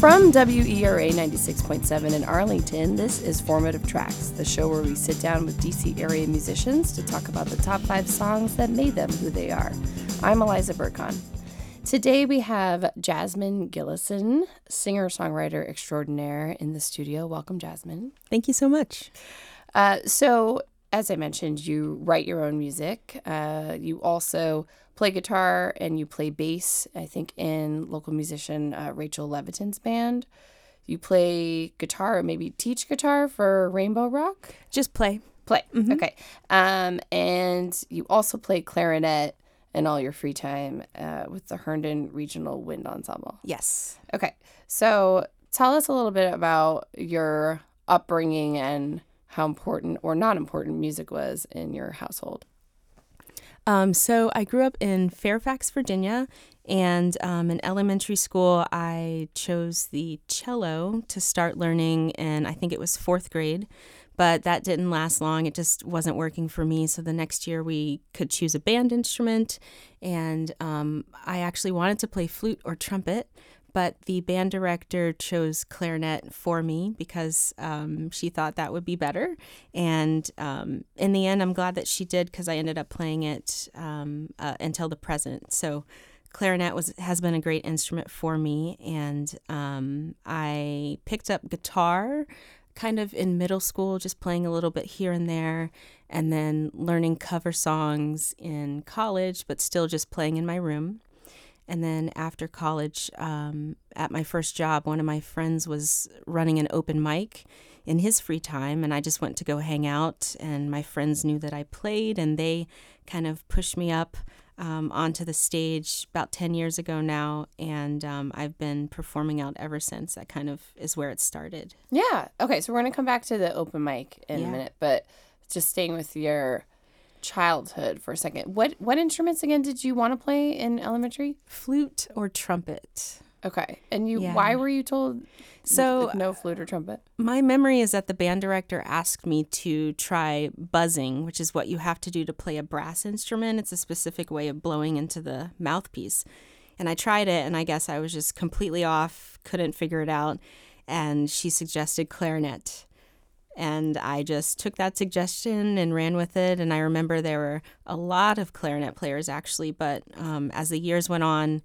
From WERA 96.7 in Arlington, this is Formative Tracks, the show where we sit down with DC area musicians to talk about the top 5 songs that made them who they are. I'm Eliza Burkhan. Today we have Jasmine Gillison, singer-songwriter extraordinaire, in the studio. Welcome, Jasmine. Thank you so much. So, as I mentioned, you write your own music. You also play guitar and you play bass, I think, in local musician Rachel Levitin's band. You play guitar or maybe teach guitar for Rainbow Rock? Just play. Play. Mm-hmm. Okay. And you also play clarinet in all your free time with the Herndon Regional Wind Ensemble. Yes. Okay. So tell us a little bit about your upbringing and how important or not important music was in your household. So I grew up in Fairfax, Virginia, and in elementary school I chose the cello to start learning, and I think it was 4th grade, but that didn't last long. It just wasn't working for me, so the next year we could choose a band instrument, and I actually wanted to play flute or trumpet, but the band director chose clarinet for me because she thought that would be better. And in the end, I'm glad that she did, because I ended up playing it until the present. So clarinet has been a great instrument for me. And I picked up guitar kind of in middle school, just playing a little bit here and there, and then learning cover songs in college, but still just playing in my room. And then after college, at my first job, one of my friends was running an open mic in his free time, and I just went to go hang out, and my friends knew that I played, and they kind of pushed me up onto the stage about 10 years ago now, and I've been performing out ever since. That kind of is where it started. Yeah. Okay, so we're going to come back to the open mic in a minute, but just staying with your childhood for a second. What instruments again did you want to play in elementary? Flute or trumpet. Okay. And you why were you told no flute or trumpet? My memory is that the band director asked me to try buzzing, which is what you have to do to play a brass instrument. It's a specific way of blowing into the mouthpiece. And I tried it, and I guess I was just completely off, couldn't figure it out, and she suggested clarinet. And I just took that suggestion and ran with it. And I remember there were a lot of clarinet players, actually. But as the years went on,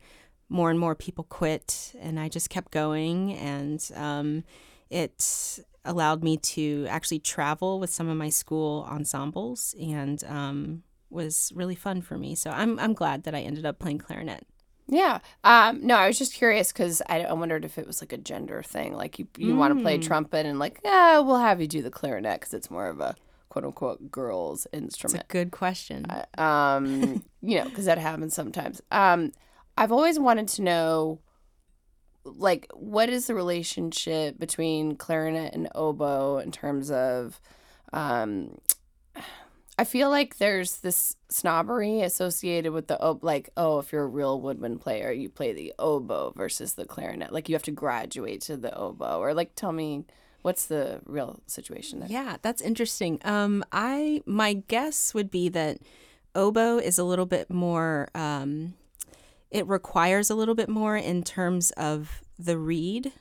more and more people quit. And I just kept going. And it allowed me to actually travel with some of my school ensembles, and was really fun for me. So I'm glad that I ended up playing clarinet. Yeah. No, I was just curious because I wondered if it was like a gender thing. Like you want to play trumpet and like, we'll have you do the clarinet because it's more of a quote-unquote girl's instrument. It's a good question. You know, because that happens sometimes. I've always wanted to know, like, what is the relationship between clarinet and oboe in terms of I feel like there's this snobbery associated with the if you're a real woodwind player, you play the oboe versus the clarinet. Like, you have to graduate to the oboe. Or, like, tell me, what's the real situation there? Yeah, that's interesting. My guess would be that oboe is a little bit more, it requires a little bit more in terms of the reed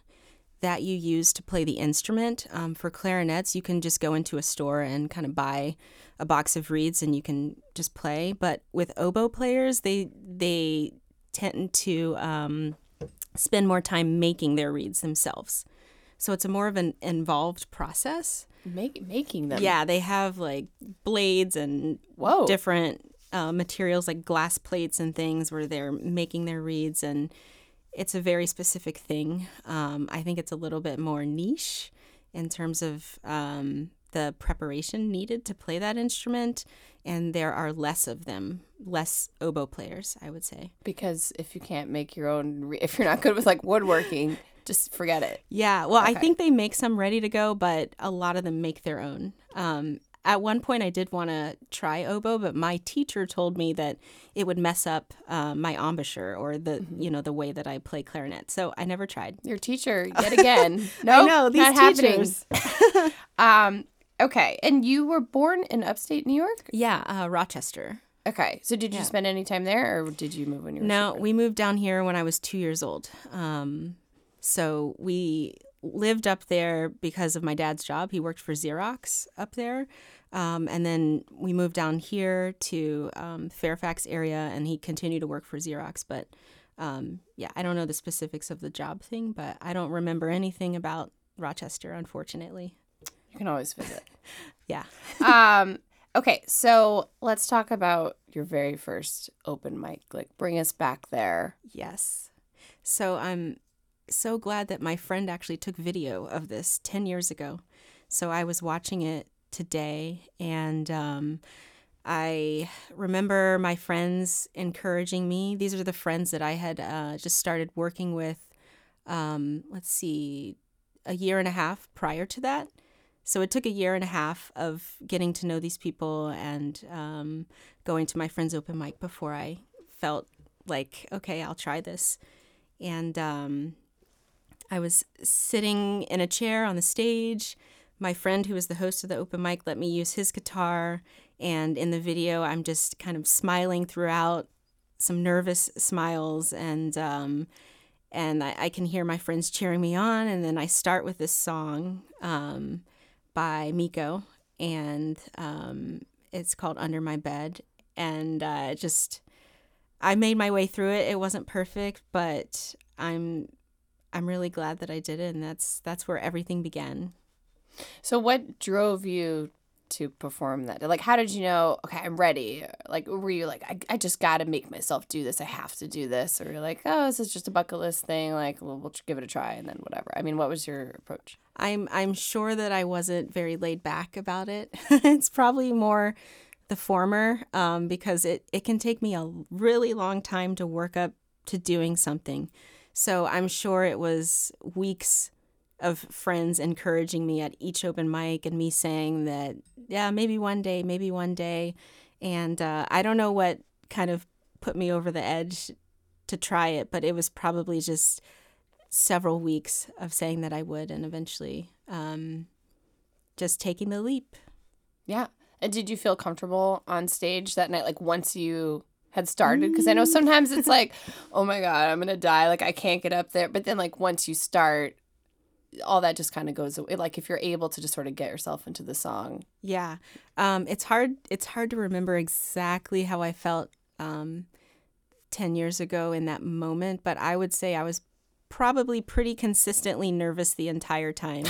that you use to play the instrument. For clarinets, you can just go into a store and kind of buy a box of reeds and you can just play. But with oboe players, they tend to spend more time making their reeds themselves. So it's more of an involved process. Making them? Yeah, they have like blades and different materials like glass plates and things where they're making their reeds, and it's a very specific thing. I think it's a little bit more niche in terms of the preparation needed to play that instrument, and there are less of them, less oboe players, I would say. Because if you can't make your own, if you're not good with like woodworking, just forget it. Yeah, well, okay. I think they make some ready to go, but a lot of them make their own. At one point, I did want to try oboe, but my teacher told me that it would mess up my embouchure or the the way that I play clarinet. So I never tried. Your teacher, yet again. No, not teachers. Happening. Okay, and you were born in upstate New York? Yeah, Rochester. Okay, so did you spend any time there, or did you move when you were born? No, we moved down here when I was 2 years old. So we lived up there because of my dad's job. He worked for Xerox up there. And then we moved down here to Fairfax area, and he continued to work for Xerox. But yeah, I don't know the specifics of the job thing, but I don't remember anything about Rochester, unfortunately. You can always visit. Yeah. Okay, so let's talk about your very first open mic. Like, bring us back there. Yes. So I'm so glad that my friend actually took video of this 10 years ago. So I was watching it today, and I remember my friends encouraging me. These are the friends that I had just started working with, a year and a half prior to that. So it took a year and a half of getting to know these people and going to my friend's open mic before I felt like, okay, I'll try this. And I was sitting in a chair on the stage. My friend, who was the host of the open mic, let me use his guitar. And in the video, I'm just kind of smiling throughout, some nervous smiles. And I can hear my friends cheering me on. And then I start with this song by Miko. And it's called Under My Bed. And I made my way through it. It wasn't perfect, but I'm really glad that I did it, and that's where everything began. So what drove you to perform that? Like, how did you know, okay, I'm ready? Like, were you like, I just got to make myself do this. I have to do this. Or you're like, oh, this is just a bucket list thing. Like, we'll give it a try and then whatever. I mean, what was your approach? I'm sure that I wasn't very laid back about it. It's probably more the former, because it can take me a really long time to work up to doing something. So I'm sure it was weeks of friends encouraging me at each open mic and me saying that, yeah, maybe one day. And I don't know what kind of put me over the edge to try it, but it was probably just several weeks of saying that I would, and eventually just taking the leap. Yeah. And did you feel comfortable on stage that night, like once you had started? Because I know sometimes it's like, oh my God, I'm going to die. Like, I can't get up there. But then, like, once you start, all that just kind of goes away. Like, if you're able to just sort of get yourself into the song. Yeah. It's hard to remember exactly how I felt 10 years ago in that moment. But I would say I was probably pretty consistently nervous the entire time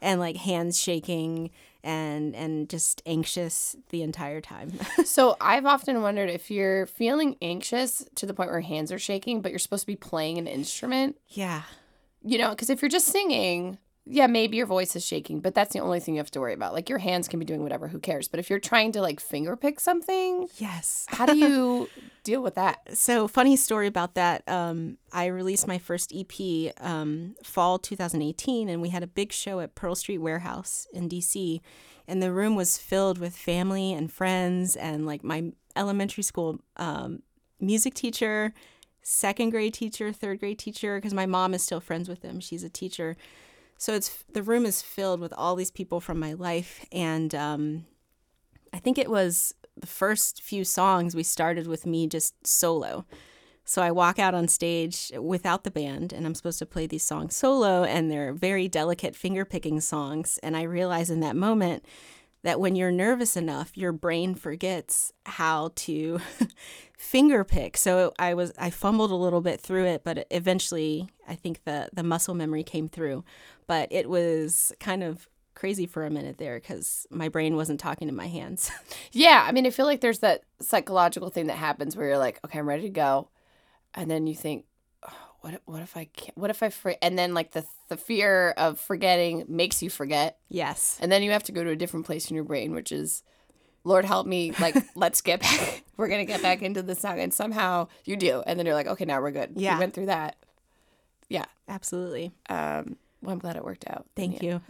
and like hands shaking and just anxious the entire time. So I've often wondered if you're feeling anxious to the point where hands are shaking, but you're supposed to be playing an instrument. Yeah. You know, because if you're just singing, yeah, maybe your voice is shaking, but that's the only thing you have to worry about. Like, your hands can be doing whatever, who cares? But if you're trying to, like, finger pick something, yes, how do you deal with that? So, funny story about that. I released my first EP fall 2018, and we had a big show at Pearl Street Warehouse in D.C., and the room was filled with family and friends and, like, my elementary school music teacher, second grade teacher, third grade teacher, because my mom is still friends with them. She's a teacher. So the room is filled with all these people from my life, and I think it was the first few songs we started with me just solo. So I walk out on stage without the band, and I'm supposed to play these songs solo, and they're very delicate finger-picking songs. And I realize in that moment that when you're nervous enough, your brain forgets how to finger pick. So I fumbled a little bit through it, but eventually I think the muscle memory came through. But it was kind of crazy for a minute there because my brain wasn't talking to my hands. Yeah, I mean, I feel like there's that psychological thing that happens where you're like, okay, I'm ready to go, and then you think, What if I and then like the fear of forgetting makes you forget. Yes. And then you have to go to a different place in your brain, which is, Lord help me, like, let's get back. We're going to get back into the song. And somehow you do. And then you're like, okay, now we're good. Yeah. We went through that. Yeah. Absolutely. Well, I'm glad it worked out. Thank you.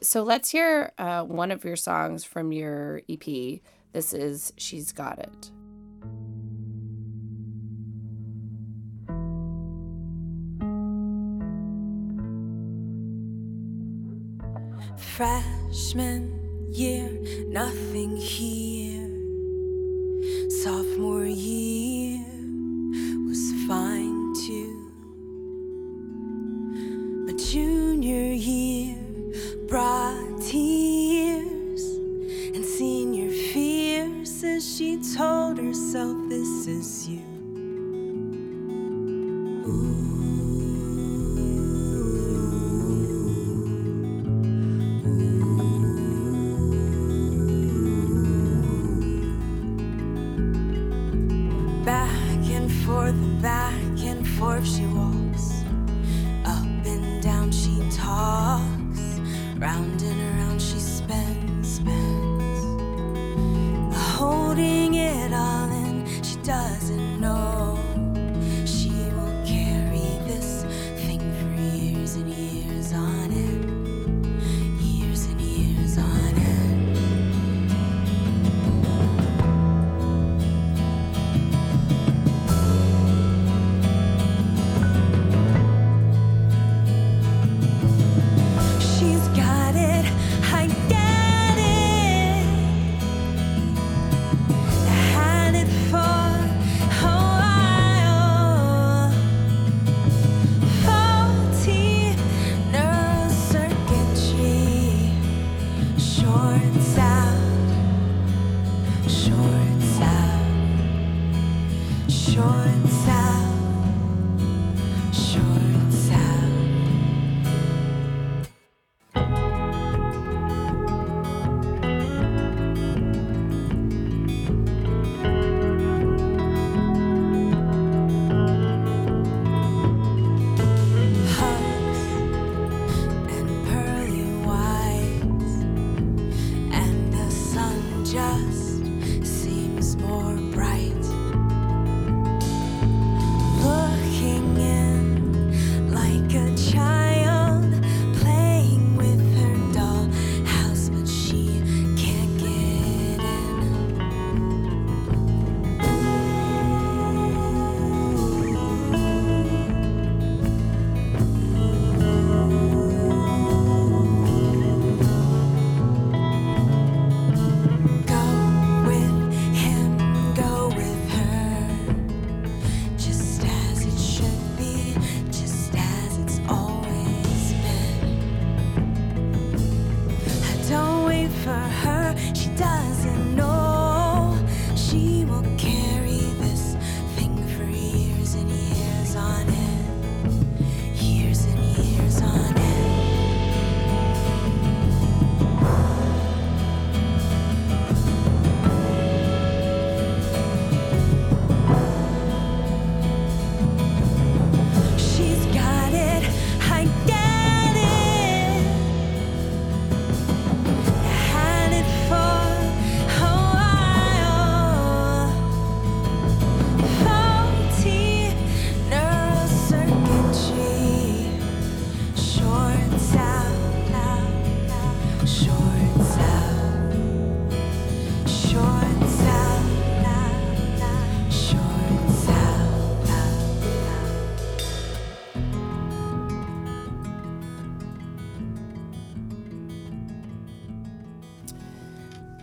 So let's hear one of your songs from your EP. This is She's Got It. Freshman year, nothing here. Sophomore year was fine too. pieces, she told herself, this is you.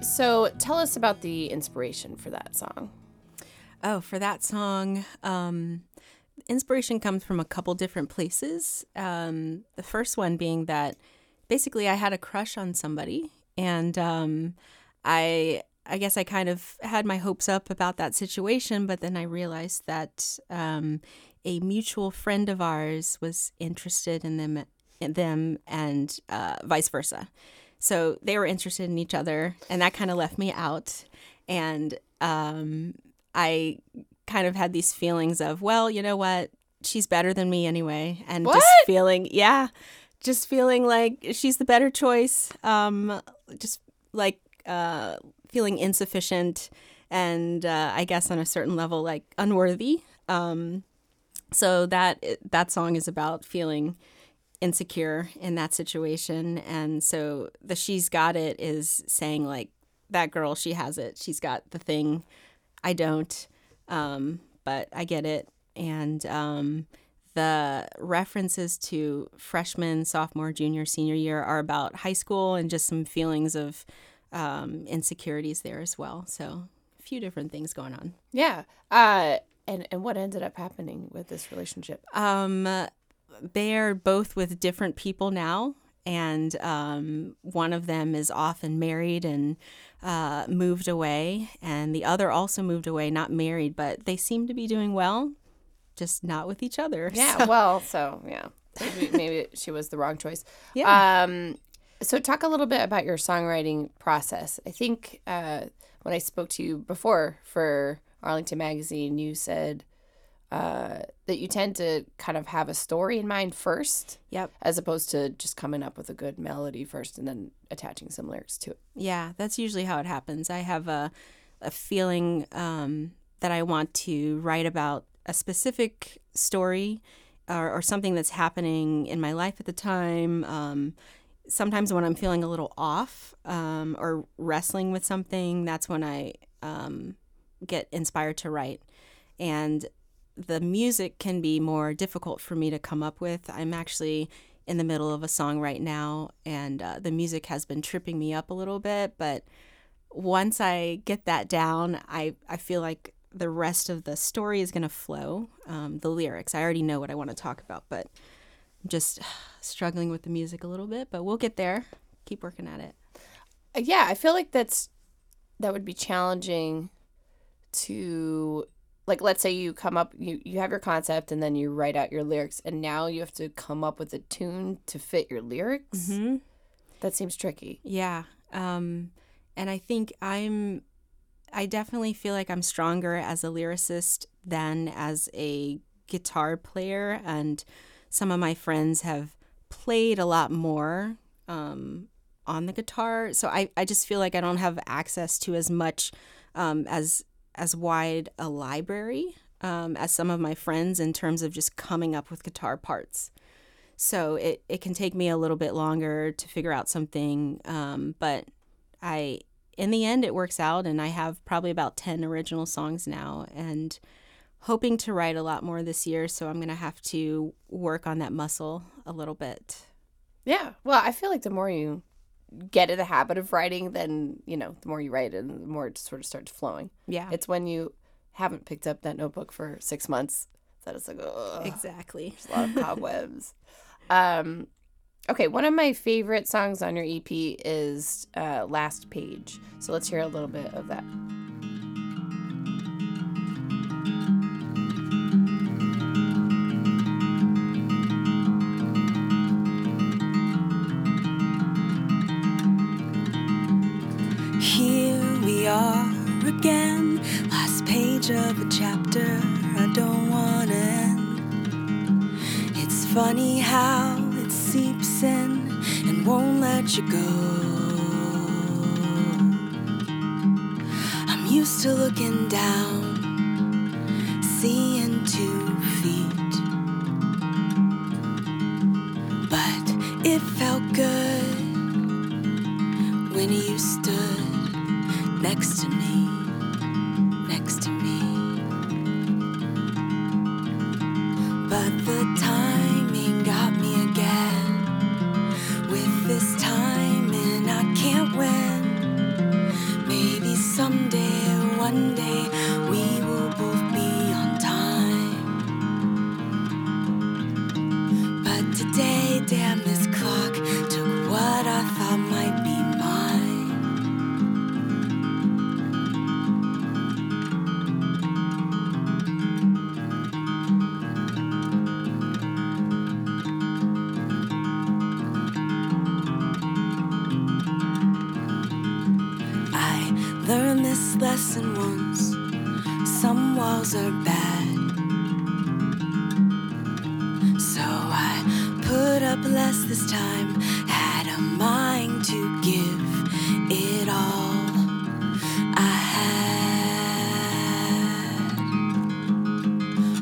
So tell us about the inspiration for that song. Oh, for that song, inspiration comes from a couple different places. The first one being that basically I had a crush on somebody, and I guess I kind of had my hopes up about that situation, but then I realized that a mutual friend of ours was interested in them and vice versa. So they were interested in each other, and that kind of left me out. And I kind of had these feelings of, well, you know what? She's better than me anyway. And what? Just feeling like she's the better choice. Feeling insufficient and I guess on a certain level, like unworthy. So that song is about feeling insecure in that situation. And so the she's got it is saying like that girl, she has it. She's got the thing. I don't, but I get it. And the references to freshman, sophomore, junior, senior year are about high school and just some feelings of insecurities there as well. So a few different things going on. Yeah. And what ended up happening with this relationship? They're both with different people now, and one of them is off and married and moved away, and the other also moved away, not married, but they seem to be doing well, just not with each other. Yeah, so. Maybe she was the wrong choice. Yeah. So talk a little bit about your songwriting process. I think when I spoke to you before for Arlington Magazine, you said that you tend to kind of have a story in mind first, yep, as opposed to just coming up with a good melody first and then attaching some lyrics to it. Yeah, that's usually how it happens. I have a feeling that I want to write about a specific story or something that's happening in my life at the time. Sometimes when I'm feeling a little off or wrestling with something, that's when I get inspired to write. And the music can be more difficult for me to come up with. I'm actually in the middle of a song right now, and the music has been tripping me up a little bit. But once I get that down, I feel like the rest of the story is going to flow. The lyrics, I already know what I want to talk about, but I'm just struggling with the music a little bit. But we'll get there. Keep working at it. Yeah, I feel like that would be challenging to... Like, let's say you come up, you have your concept, and then you write out your lyrics, and now you have to come up with a tune to fit your lyrics. Mm-hmm. That seems tricky. Yeah. And I think I definitely feel like I'm stronger as a lyricist than as a guitar player. And some of my friends have played a lot more on the guitar. So I just feel like I don't have access to as much as wide a library as some of my friends in terms of just coming up with guitar parts. So it can take me a little bit longer to figure out something, but in the end it works out, and I have probably about 10 original songs now and hoping to write a lot more this year, so I'm going to have to work on that muscle a little bit. Yeah, well, I feel like the more you get in the habit of writing, then the more you write and the more it sort of starts flowing. Yeah, it's when you haven't picked up that notebook for 6 months that it's like, ugh, exactly, there's a lot of cobwebs. Okay, one of my favorite songs on your EP is Last Page, so let's hear a little bit of that. Again, last page of a chapter I don't want to end. It's funny how it seeps in and won't let you go. I'm used to looking down, seeing 2 feet, but it felt good when you stood next to me, next to me. But the timing got me again. With this timing, I can't win. Maybe someday, one day, we will both be on time. But today, damn, this clock took what I thought might be mine. Lesson once, some walls are bad, so I put up less this time, had a mind to give it all I had,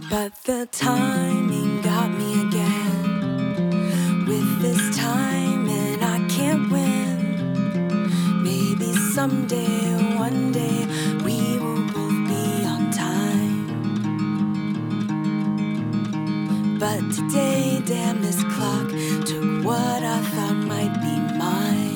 but the timing got me again, with this time and I can't win, maybe someday, one day, we will both be on time. But today, damn, this clock took what I thought might be mine.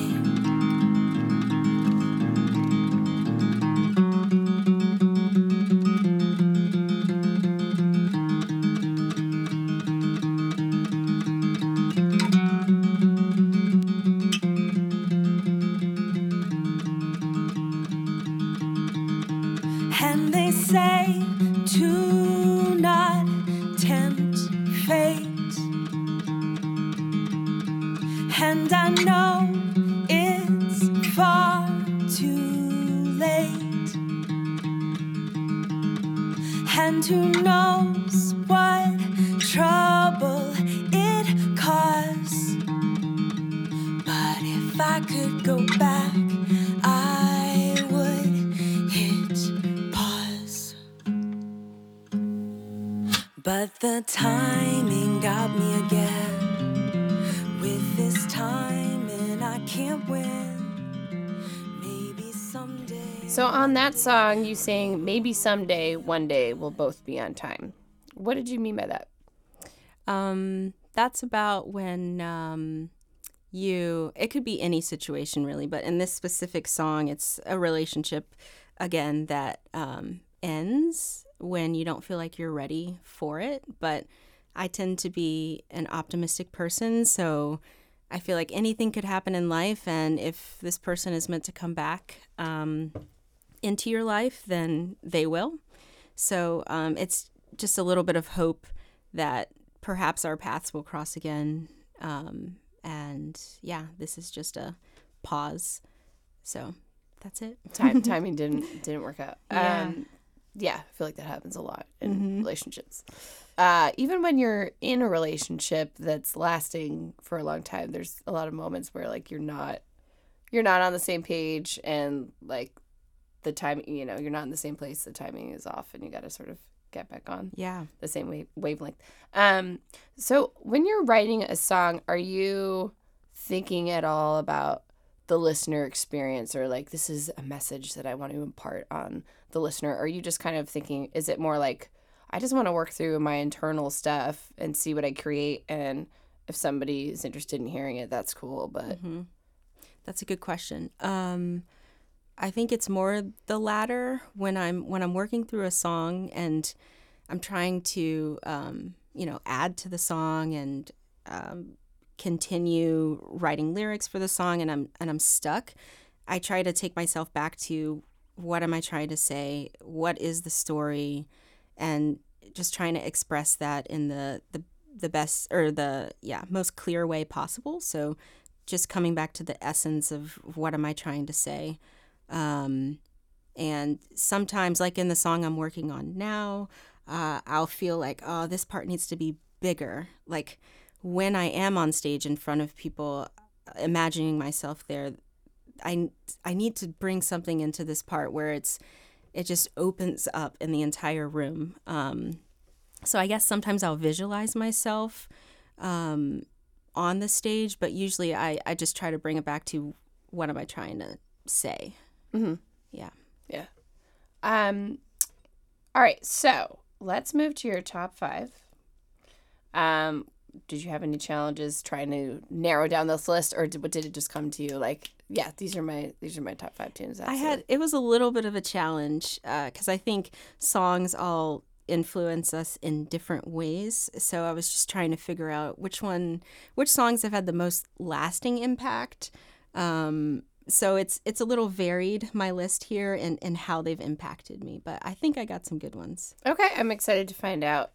And they say to not tempt fate. And I know it's far too late. And who knows what trouble it caused. But if I could go back, I would hit pause. But the timing got me again. This time and I can't win. Maybe someday. So on that song you sing, maybe someday, one day we'll both be on time. What did you mean by that? That's about when it could be any situation really, but in this specific song it's a relationship again that ends when you don't feel like you're ready for it. But I tend to be an optimistic person, so I feel like anything could happen in life, and if this person is meant to come back into your life, then they will. So it's just a little bit of hope that perhaps our paths will cross again. This is just a pause. So that's it. Timing didn't work out. Yeah. Yeah, I feel like that happens a lot in relationships. Even when you're in a relationship that's lasting for a long time, there's a lot of moments where like you're not on the same page, and like the time, you know, you're not in the same place. The timing is off, and you got to sort of get back on the same wavelength. So when you're writing a song, are you thinking at all about the listener experience, or like this is a message that I want to impart on the listener? Or are you just kind of thinking, is it more like I just want to work through my internal stuff and see what I create, and if somebody is interested in hearing it, that's cool? But that's a good question. I think it's more the latter. When I'm working through a song and I'm trying to add to the song and continue writing lyrics for the song, and I'm stuck, I try to take myself back to what am I trying to say, what is the story, and just trying to express that in the best or the most clear way possible. So just coming back to the essence of what am I trying to say. And sometimes, like in the song I'm working on now, I'll feel like, oh, this part needs to be bigger. Like when I am on stage in front of people, imagining myself there, I need to bring something into this part where it just opens up in the entire room. So I guess sometimes I'll visualize myself on the stage, but usually I just try to bring it back to what am I trying to say. Mm-hmm. Yeah. Yeah. All right, so let's move to your top 5. Did you have any challenges trying to narrow down this list, or did it just come to you like, yeah, these are my top 5 tunes? It was a little bit of a challenge because I think songs all influence us in different ways. So I was just trying to figure out which songs have had the most lasting impact. So it's a little varied, my list here, and how they've impacted me. But I think I got some good ones. Okay, I'm excited to find out,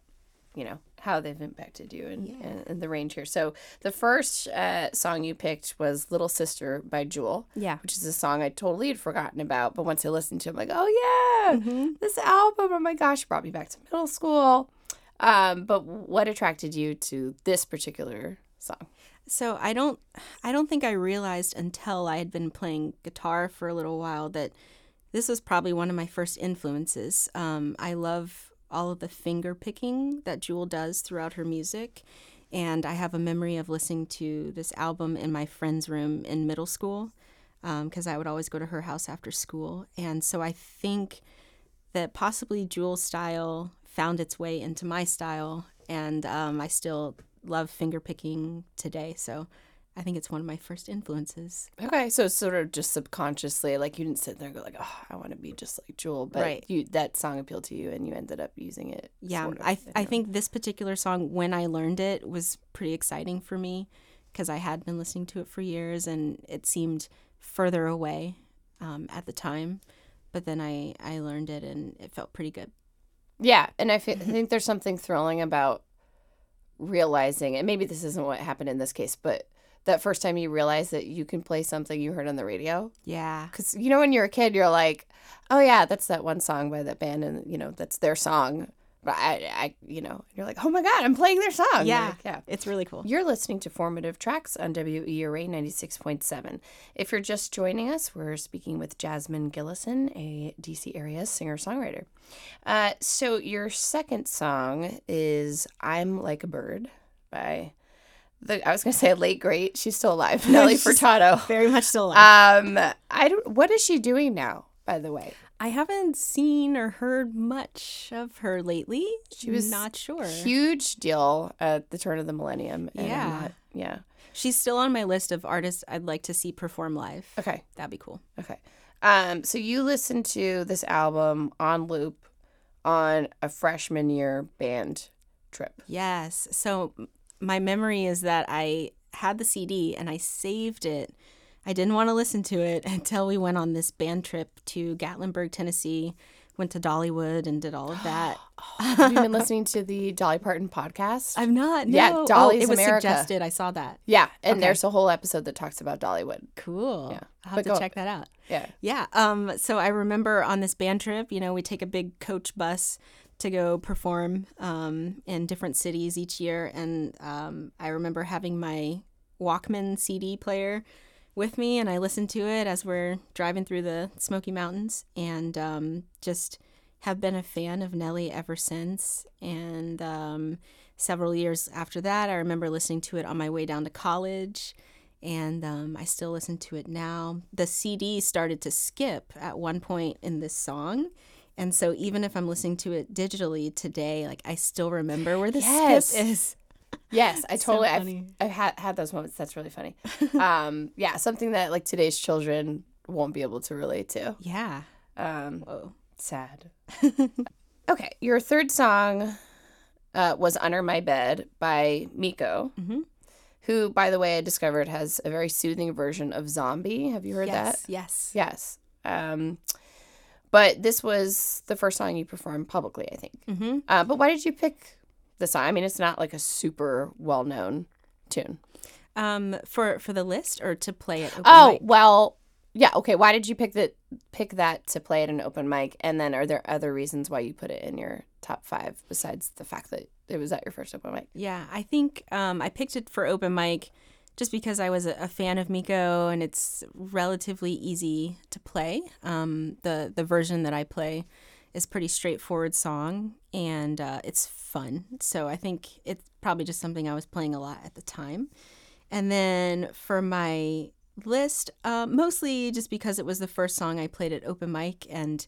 you know, how they've impacted you and the range here. So the first song you picked was Little Sister by Jewel, which is a song I totally had forgotten about. But once I listened to it, I'm like, oh, yeah, this album, oh, my gosh, brought me back to middle school. But what attracted you to this particular song? So I don't think I realized until I had been playing guitar for a little while that this was probably one of my first influences. I love all of the finger picking that Jewel does throughout her music. And I have a memory of listening to this album in my friend's room in middle school because I would always go to her house after school. And so I think that possibly Jewel's style found its way into my style, and I still love finger picking today. So I think it's one of my first influences. Okay, so it's sort of just subconsciously, like you didn't sit there and go like, oh, I want to be just like Jewel, but that song appealed to you and you ended up using it. Yeah, sort of, I think this particular song, when I learned it, was pretty exciting for me because I had been listening to it for years and it seemed further away at the time. But then I learned it, and it felt pretty good. Yeah, and I think there's something thrilling about realizing, and maybe this isn't what happened in this case, but that first time you realize that you can play something you heard on the radio. Yeah. Because, you know, when you're a kid, you're like, oh, yeah, that's that one song by that band, and, you know, that's their song. But I you know, you're like, oh, my God, I'm playing their song. Yeah. Like, yeah. It's really cool. You're listening to Formative Tracks on WERA 96.7. If you're just joining us, we're speaking with Jasmine Gillison, a D.C. area singer-songwriter. So your second song is I'm Like a Bird by... I was going to say late great. She's still alive. Nelly Furtado. Very much still alive. What is she doing now, by the way? I haven't seen or heard much of her lately. She was not sure. Huge deal at the turn of the millennium. And yeah. She's still on my list of artists I'd like to see perform live. Okay. That'd be cool. Okay. So you listened to this album on loop on a freshman year band trip. Yes. So... my memory is that I had the CD and I saved it. I didn't want to listen to it until we went on this band trip to Gatlinburg, Tennessee, went to Dollywood and did all of that. Have you been listening to the Dolly Parton podcast? I've not. No. Yeah, Dolly's America. It was suggested. I saw that. Yeah, and there's a whole episode that talks about Dollywood. Cool. Yeah. I'll have to check that out. Yeah. Yeah. So I remember on this band trip, you know, we take a big coach bus to go perform in different cities each year. And I remember having my Walkman CD player with me, and I listened to it as we're driving through the Smoky Mountains, and just have been a fan of Nelly ever since. And several years after that, I remember listening to it on my way down to college, and I still listen to it now. The CD started to skip at one point in this song. And so even if I'm listening to it digitally today, like I still remember where the skip is. Yes, I totally. I've had those moments. That's really funny. Yeah, something that like today's children won't be able to relate to. Yeah. Sad. Okay, your third song was Under My Bed by Miko, who, by the way, I discovered has a very soothing version of Zombie. Have you heard that? Yes. But this was the first song you performed publicly, I think. But why did you pick the song? I mean, it's not like a super well-known tune. For the list or to play at open mic? Okay. Why did you pick that to play at an open mic? And then are there other reasons why you put it in your top five besides the fact that it was at your first open mic? Yeah, I think I picked it for open mic just because I was a fan of Miko, and it's relatively easy to play. The version that I play is pretty straightforward song, and it's fun. So I think it's probably just something I was playing a lot at the time. And then for my list, mostly just because it was the first song I played at open mic, and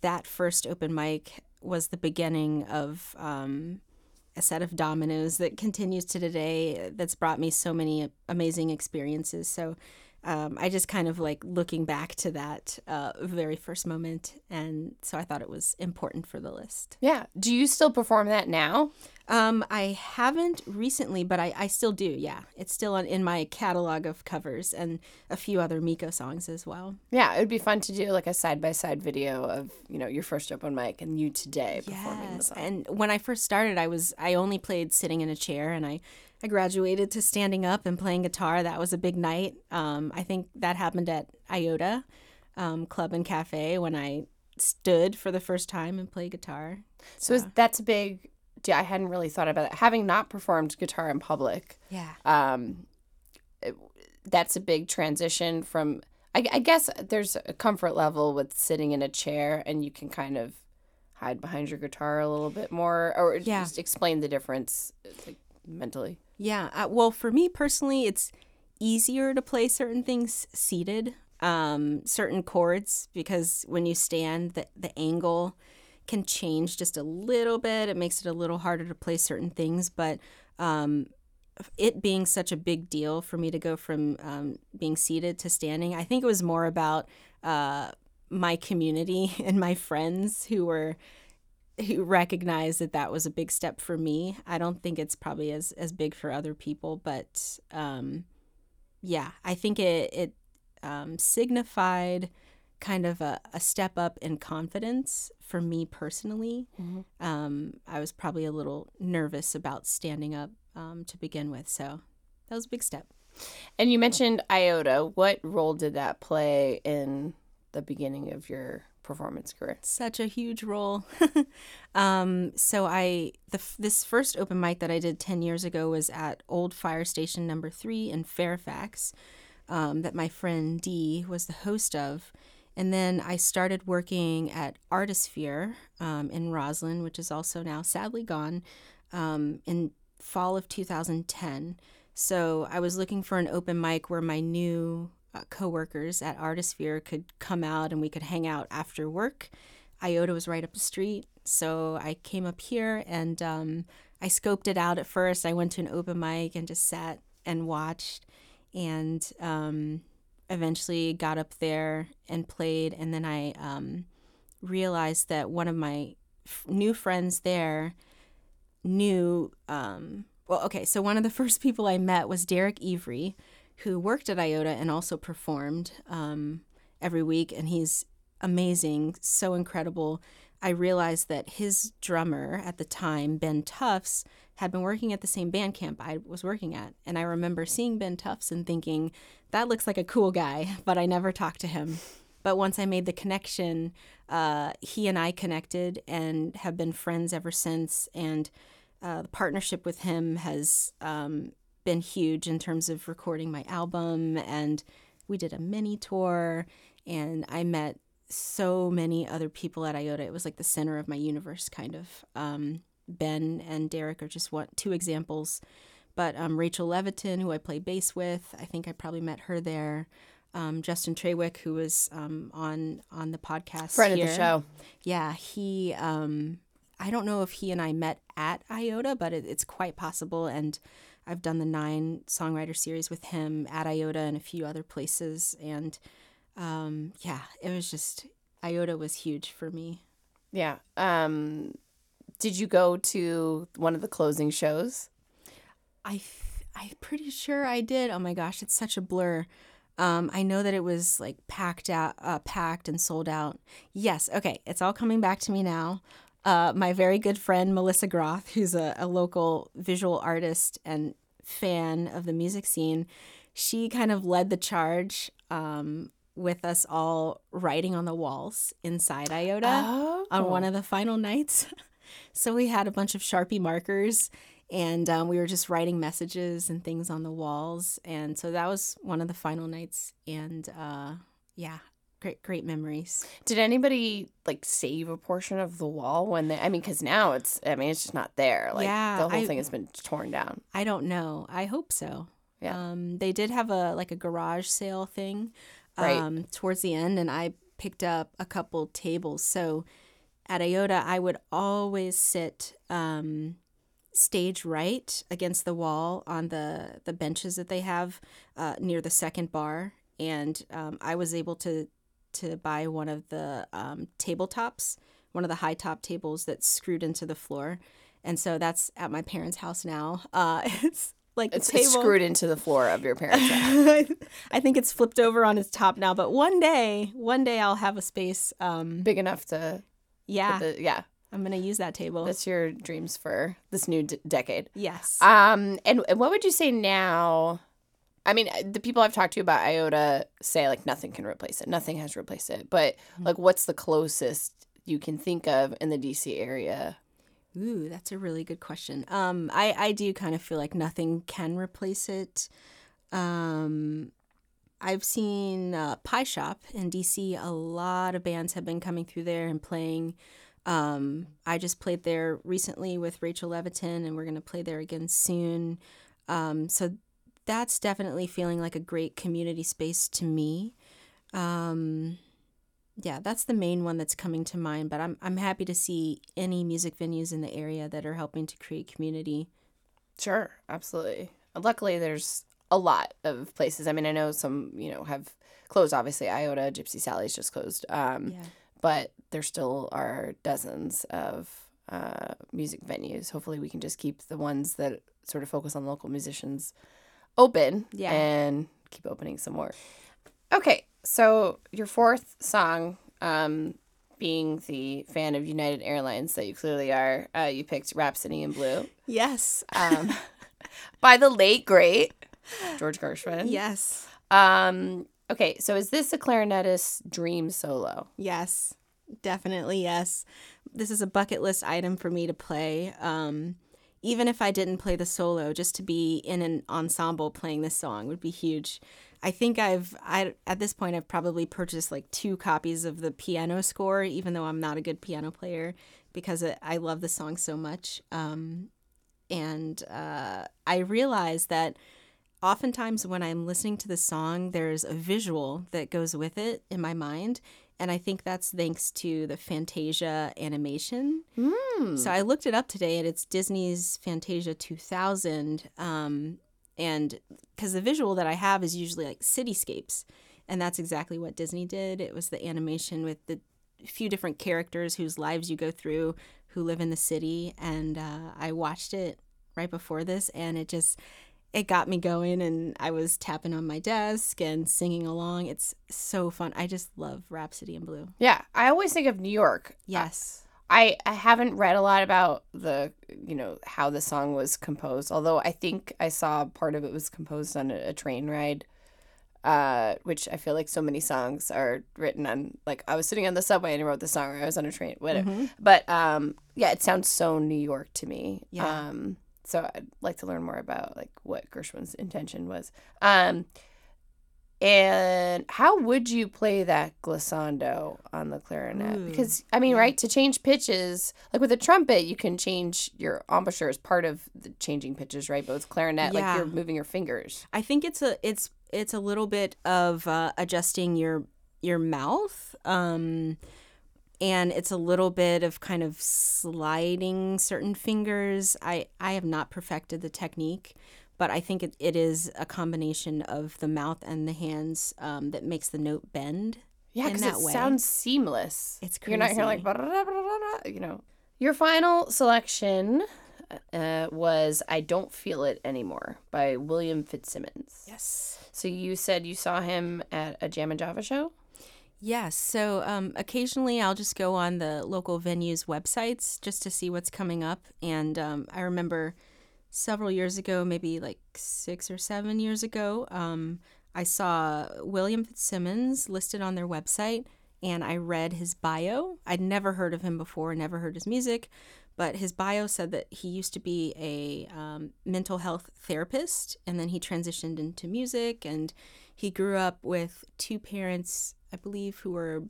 that first open mic was the beginning of... a set of dominoes that continues to today that's brought me so many amazing experiences. So I just kind of like looking back to that very first moment. And so I thought it was important for the list. Yeah. Do you still perform that now? I haven't recently, but I still do. Yeah. It's still in my catalog of covers and a few other Miko songs as well. Yeah. It would be fun to do like a side-by-side video of, you know, your first open mic and you today performing the song. And when I first started, I only played sitting in a chair, and I graduated to standing up and playing guitar. That was a big night. I think that happened at IOTA Club and Cafe when I stood for the first time and played guitar. So that's a big... Yeah, I hadn't really thought about it. Having not performed guitar in public, that's a big transition from, I guess there's a comfort level with sitting in a chair and you can kind of hide behind your guitar a little bit more, or just explain the difference like, mentally. Yeah. Well, for me personally, it's easier to play certain things seated, certain chords, because when you stand, the angle can change just a little bit. It makes it a little harder to play certain things, but it being such a big deal for me to go from being seated to standing, I think it was more about my community and my friends who recognized that was a big step for me. I don't think it's probably as big for other people, but I think it signified kind of a step up in confidence for me personally. Mm-hmm. I was probably a little nervous about standing up to begin with, so that was a big step. And you mentioned IOTA. What role did that play in the beginning of your performance career? Such a huge role. So this first open mic that I did 10 years ago was at Old Fire Station Number 3 in Fairfax, that my friend Dee was the host of. And then I started working at Artisphere in Roslyn, which is also now sadly gone, in fall of 2010. So I was looking for an open mic where my new co-workers at Artisphere could come out and we could hang out after work. IOTA was right up the street, so I came up here and I scoped it out at first. I went to an open mic and just sat and watched, and eventually got up there and played. And then I realized that one of my new friends there knew so one of the first people I met was Derek Evry, who worked at IOTA and also performed every week, and he's amazing, so incredible. I realized that his drummer at the time, Ben Tufts, had been working at the same band camp I was working at, and I remember seeing Ben Tufts and thinking, that looks like a cool guy, but I never talked to him. But once I made the connection, he and I connected and have been friends ever since, and the partnership with him has been huge in terms of recording my album, and we did a mini tour, and I met so many other people at IOTA. It was like the center of my universe, kind of. Ben and Derek are just two examples, but Rachel Levitin, who I play bass with, I think I probably met her there. Justin Trawick, who was on the podcast, friend here of the show. Yeah, he. I don't know if he and I met at IOTA, but it's quite possible, and I've done the 9 songwriter series with him at IOTA and a few other places. And it was just, IOTA was huge for me. Yeah. Did you go to one of the closing shows? I'm pretty sure I did. Oh my gosh, it's such a blur. I know that it was like packed and sold out. Yes. Okay. It's all coming back to me now. My very good friend, Melissa Groth, who's a local visual artist and fan of the music scene, she kind of led the charge with us all writing on the walls inside IOTA on one of the final nights. So we had a bunch of Sharpie markers, and we were just writing messages and things on the walls. And so that was one of the final nights. And great memories. Did anybody like save a portion of the wall when they? I mean, because now it's just not there. Like the whole thing has been torn down. I don't know. I hope so. Yeah. They did have a garage sale thing, right, towards the end, and I picked up a couple tables. So at IOTA, I would always sit stage right against the wall on the benches that they have near the second bar, and I was able to buy one of the tabletops, one of the high top tables that's screwed into the floor. And so that's at my parents' house now. It's like it's screwed into the floor of your parents' house. I think it's flipped over on its top now, but one day I'll have a space. Big enough to... Yeah. Yeah. I'm going to use that table. That's your dreams for this new decade. Yes. And what would you say now... I mean, the people I've talked to about IOTA say, like, nothing can replace it. Nothing has replaced it. But, like, what's the closest you can think of in the D.C. area? Ooh, that's a really good question. I do kind of feel like nothing can replace it. I've seen Pie Shop in D.C. A lot of bands have been coming through there and playing. I just played there recently with Rachel Levitin, and we're going to play there again soon. So that's definitely feeling like a great community space to me. That's the main one that's coming to mind, but I'm happy to see any music venues in the area that are helping to create community. Sure, absolutely. Luckily, there's a lot of places. I mean, I know some, have closed, obviously. IOTA, Gypsy Sally's just closed. But there still are dozens of music venues. Hopefully, we can just keep the ones that sort of focus on local musicians open and keep opening some more. Okay, So your fourth song, being the fan of United Airlines that you clearly are, you picked Rhapsody in Blue. Yes. By the late, great George Gershwin. Yes. Okay, so is this a clarinetist's dream solo? Yes, definitely yes. This is a bucket list item for me to play. Even if I didn't play the solo, just to be in an ensemble playing this song would be huge. I think at this point, I've probably purchased like 2 copies of the piano score, even though I'm not a good piano player, because I love the song so much. And I realized that oftentimes when I'm listening to the song, there's a visual that goes with it in my mind. And I think that's thanks to the Fantasia animation. Mm. So I looked it up today, and it's Disney's Fantasia 2000. And because the visual that I have is usually like cityscapes. And that's exactly what Disney did. It was the animation with the few different characters whose lives you go through, who live in the city. And I watched it right before this, and it got me going, and I was tapping on my desk and singing along. It's so fun. I just love Rhapsody in Blue. Yeah. I always think of New York. Yes. I haven't read a lot about how the song was composed, although I think I saw part of it was composed on a train ride, which I feel like so many songs are written on, like, I was sitting on the subway and I wrote the song, or I was on a train, whatever. Mm-hmm. But, yeah, it sounds so New York to me. Yeah. So I'd like to learn more about like what Gershwin's intention was. And how would you play that glissando on the clarinet? Ooh, because, I mean, yeah. Right, to change pitches, like with a trumpet, you can change your embouchure as part of the changing pitches, right? But with clarinet, yeah. Like you're moving your fingers. I think it's a little bit of adjusting your mouth. And it's a little bit of kind of sliding certain fingers. I have not perfected the technique, but I think it is a combination of the mouth and the hands that makes the note bend. Yeah, because it sounds seamless. It's crazy. You're not here like, blah, blah, blah, blah, blah, you know. Your final selection was I Don't Feel It Anymore by William Fitzsimmons. Yes. So you said you saw him at a Jam and Java show? Yes. So occasionally I'll just go on the local venues' websites just to see what's coming up. And I remember several years ago, maybe like 6 or 7 years ago, I saw William Fitzsimmons listed on their website, and I read his bio. I'd never heard of him before, never heard his music, but his bio said that he used to be a mental health therapist, and then he transitioned into music, and he grew up with 2 parents, I believe, who were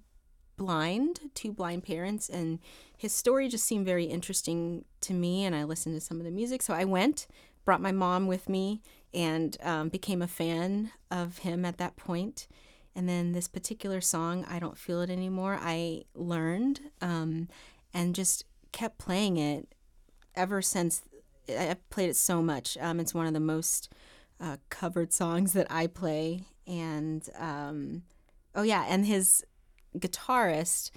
blind, 2 blind parents, and his story just seemed very interesting to me, and I listened to some of the music. So I went, brought my mom with me, and became a fan of him at that point. And then this particular song, I Don't Feel It Anymore, I learned and just kept playing it ever since. I've played it so much. It's one of the most covered songs that I play, and... oh, yeah, and his guitarist,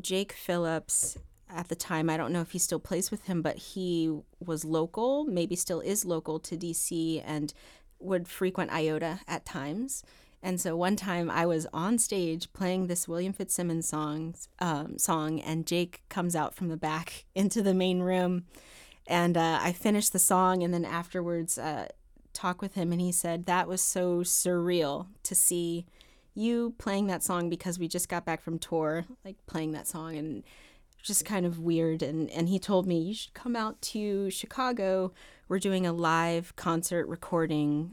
Jake Phillips, at the time, I don't know if he still plays with him, but he was local, maybe still is local to D.C., and would frequent IOTA at times. And so one time I was on stage playing this William Fitzsimmons song, and Jake comes out from the back into the main room, and I finished the song, and then afterwards... talk with him, and he said that was so surreal to see you playing that song, because we just got back from tour, like playing that song, and just kind of weird. And he told me, you should come out to Chicago. We're doing a live concert recording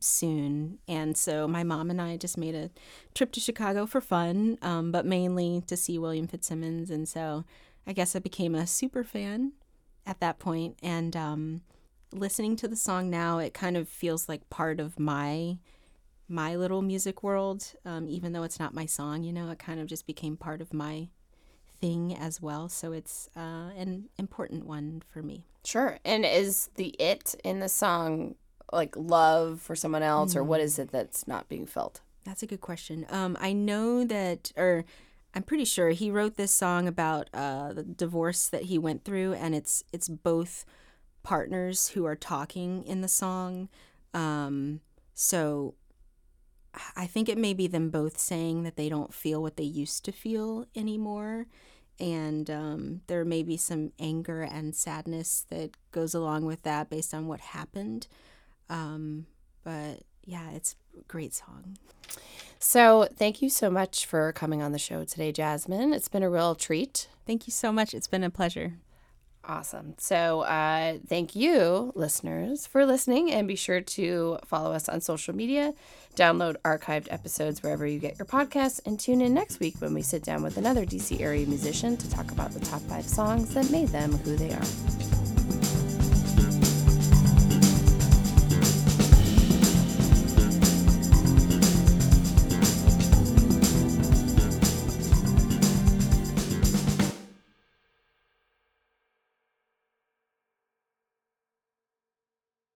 soon. And so my mom and I just made a trip to Chicago for fun, but mainly to see William Fitzsimmons. And so I guess I became a super fan at that point. And listening to the song now, it kind of feels like part of my little music world, even though it's not my song, it kind of just became part of my thing as well. So it's an important one for me. Sure. And is the it in the song like love for someone else, or what is it that's not being felt? That's a good question. I know that, or I'm pretty sure he wrote this song about the divorce that he went through, and it's both partners who are talking in the song, so I think it may be them both saying that they don't feel what they used to feel anymore. And there may be some anger and sadness that goes along with that based on what happened. But yeah, it's a great song. So thank you so much for coming on the show today, Jasmine. It's been a real treat. Thank you so much. It's been a pleasure. Awesome. So thank you, listeners, for listening, and be sure to follow us on social media, download archived episodes wherever you get your podcasts, and tune in next week when we sit down with another DC area musician to talk about the top 5 songs that made them who they are.